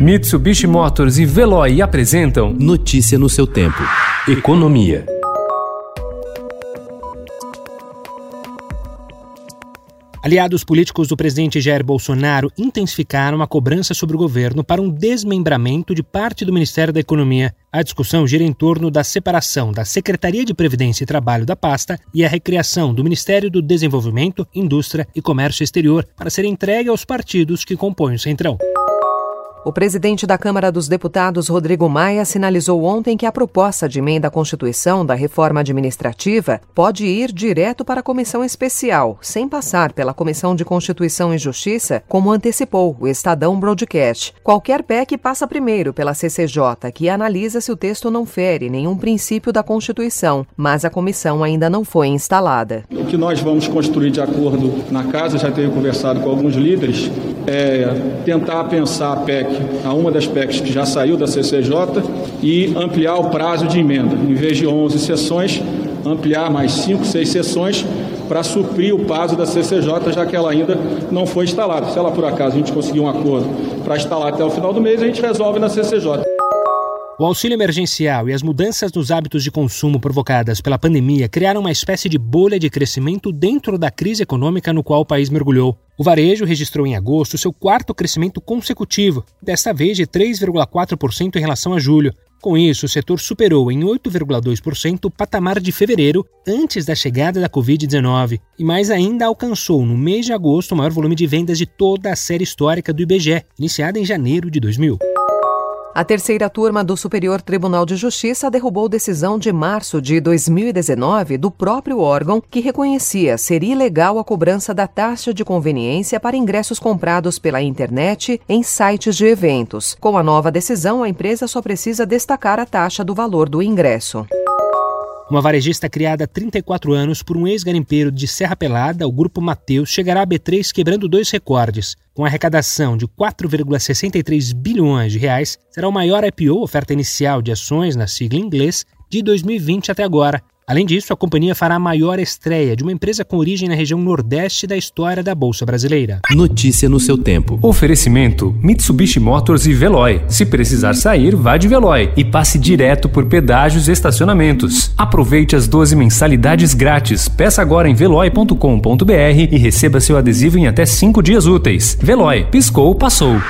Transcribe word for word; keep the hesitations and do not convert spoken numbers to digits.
Mitsubishi Motors e Veloy apresentam Notícia no seu tempo. Economia. Aliados políticos do presidente Jair Bolsonaro intensificaram a cobrança sobre o governo para um desmembramento de parte do Ministério da Economia. A discussão gira em torno da separação da Secretaria de Previdência e Trabalho da pasta e a recriação do Ministério do Desenvolvimento, Indústria e Comércio Exterior para ser entregue aos partidos que compõem o Centrão. O presidente da Câmara dos Deputados, Rodrigo Maia, sinalizou ontem que a proposta de emenda à Constituição da reforma administrativa pode ir direto para a Comissão Especial, sem passar pela Comissão de Constituição e Justiça, como antecipou o Estadão Broadcast. Qualquer P E C passa primeiro pela C C J, que analisa se o texto não fere nenhum princípio da Constituição, mas a comissão ainda não foi instalada. O que nós vamos construir de acordo na Casa, já tenho conversado com alguns líderes, é tentar pensar a P E C, a uma das P E Cs que já saiu da C C J, e ampliar o prazo de emenda. Em vez de onze sessões, ampliar mais cinco, seis sessões para suprir o prazo da C C J, já que ela ainda não foi instalada. Se ela, por acaso, a gente conseguir um acordo para instalar até o final do mês, a gente resolve na C C J. O auxílio emergencial e as mudanças nos hábitos de consumo provocadas pela pandemia criaram uma espécie de bolha de crescimento dentro da crise econômica no qual o país mergulhou. O varejo registrou em agosto seu quarto crescimento consecutivo, desta vez de três vírgula quatro por cento em relação a julho. Com isso, o setor superou em oito vírgula dois por cento o patamar de fevereiro, antes da chegada da covid dezenove, e mais ainda alcançou no mês de agosto o maior volume de vendas de toda a série histórica do I B G E, iniciada em janeiro de dois mil. A terceira turma do Superior Tribunal de Justiça derrubou decisão de março de dois mil e dezenove do próprio órgão que reconhecia ser ilegal a cobrança da taxa de conveniência para ingressos comprados pela internet em sites de eventos. Com a nova decisão, a empresa só precisa destacar a taxa do valor do ingresso. Uma varejista criada há trinta e quatro anos por um ex-garimpeiro de Serra Pelada, o Grupo Mateus, chegará à B três quebrando dois recordes. Com a arrecadação de quatro vírgula sessenta e três bilhões de reais, será o maior I P O, oferta inicial de ações na sigla em inglês, de dois mil e vinte até agora. Além disso, a companhia fará a maior estreia de uma empresa com origem na região nordeste da história da Bolsa Brasileira. Notícia no seu tempo. Oferecimento Mitsubishi Motors e Veloy. Se precisar sair, vá de Veloy e passe direto por pedágios e estacionamentos. Aproveite as doze mensalidades grátis. Peça agora em veloy ponto com ponto br e receba seu adesivo em até cinco dias úteis. Veloy. Piscou, passou.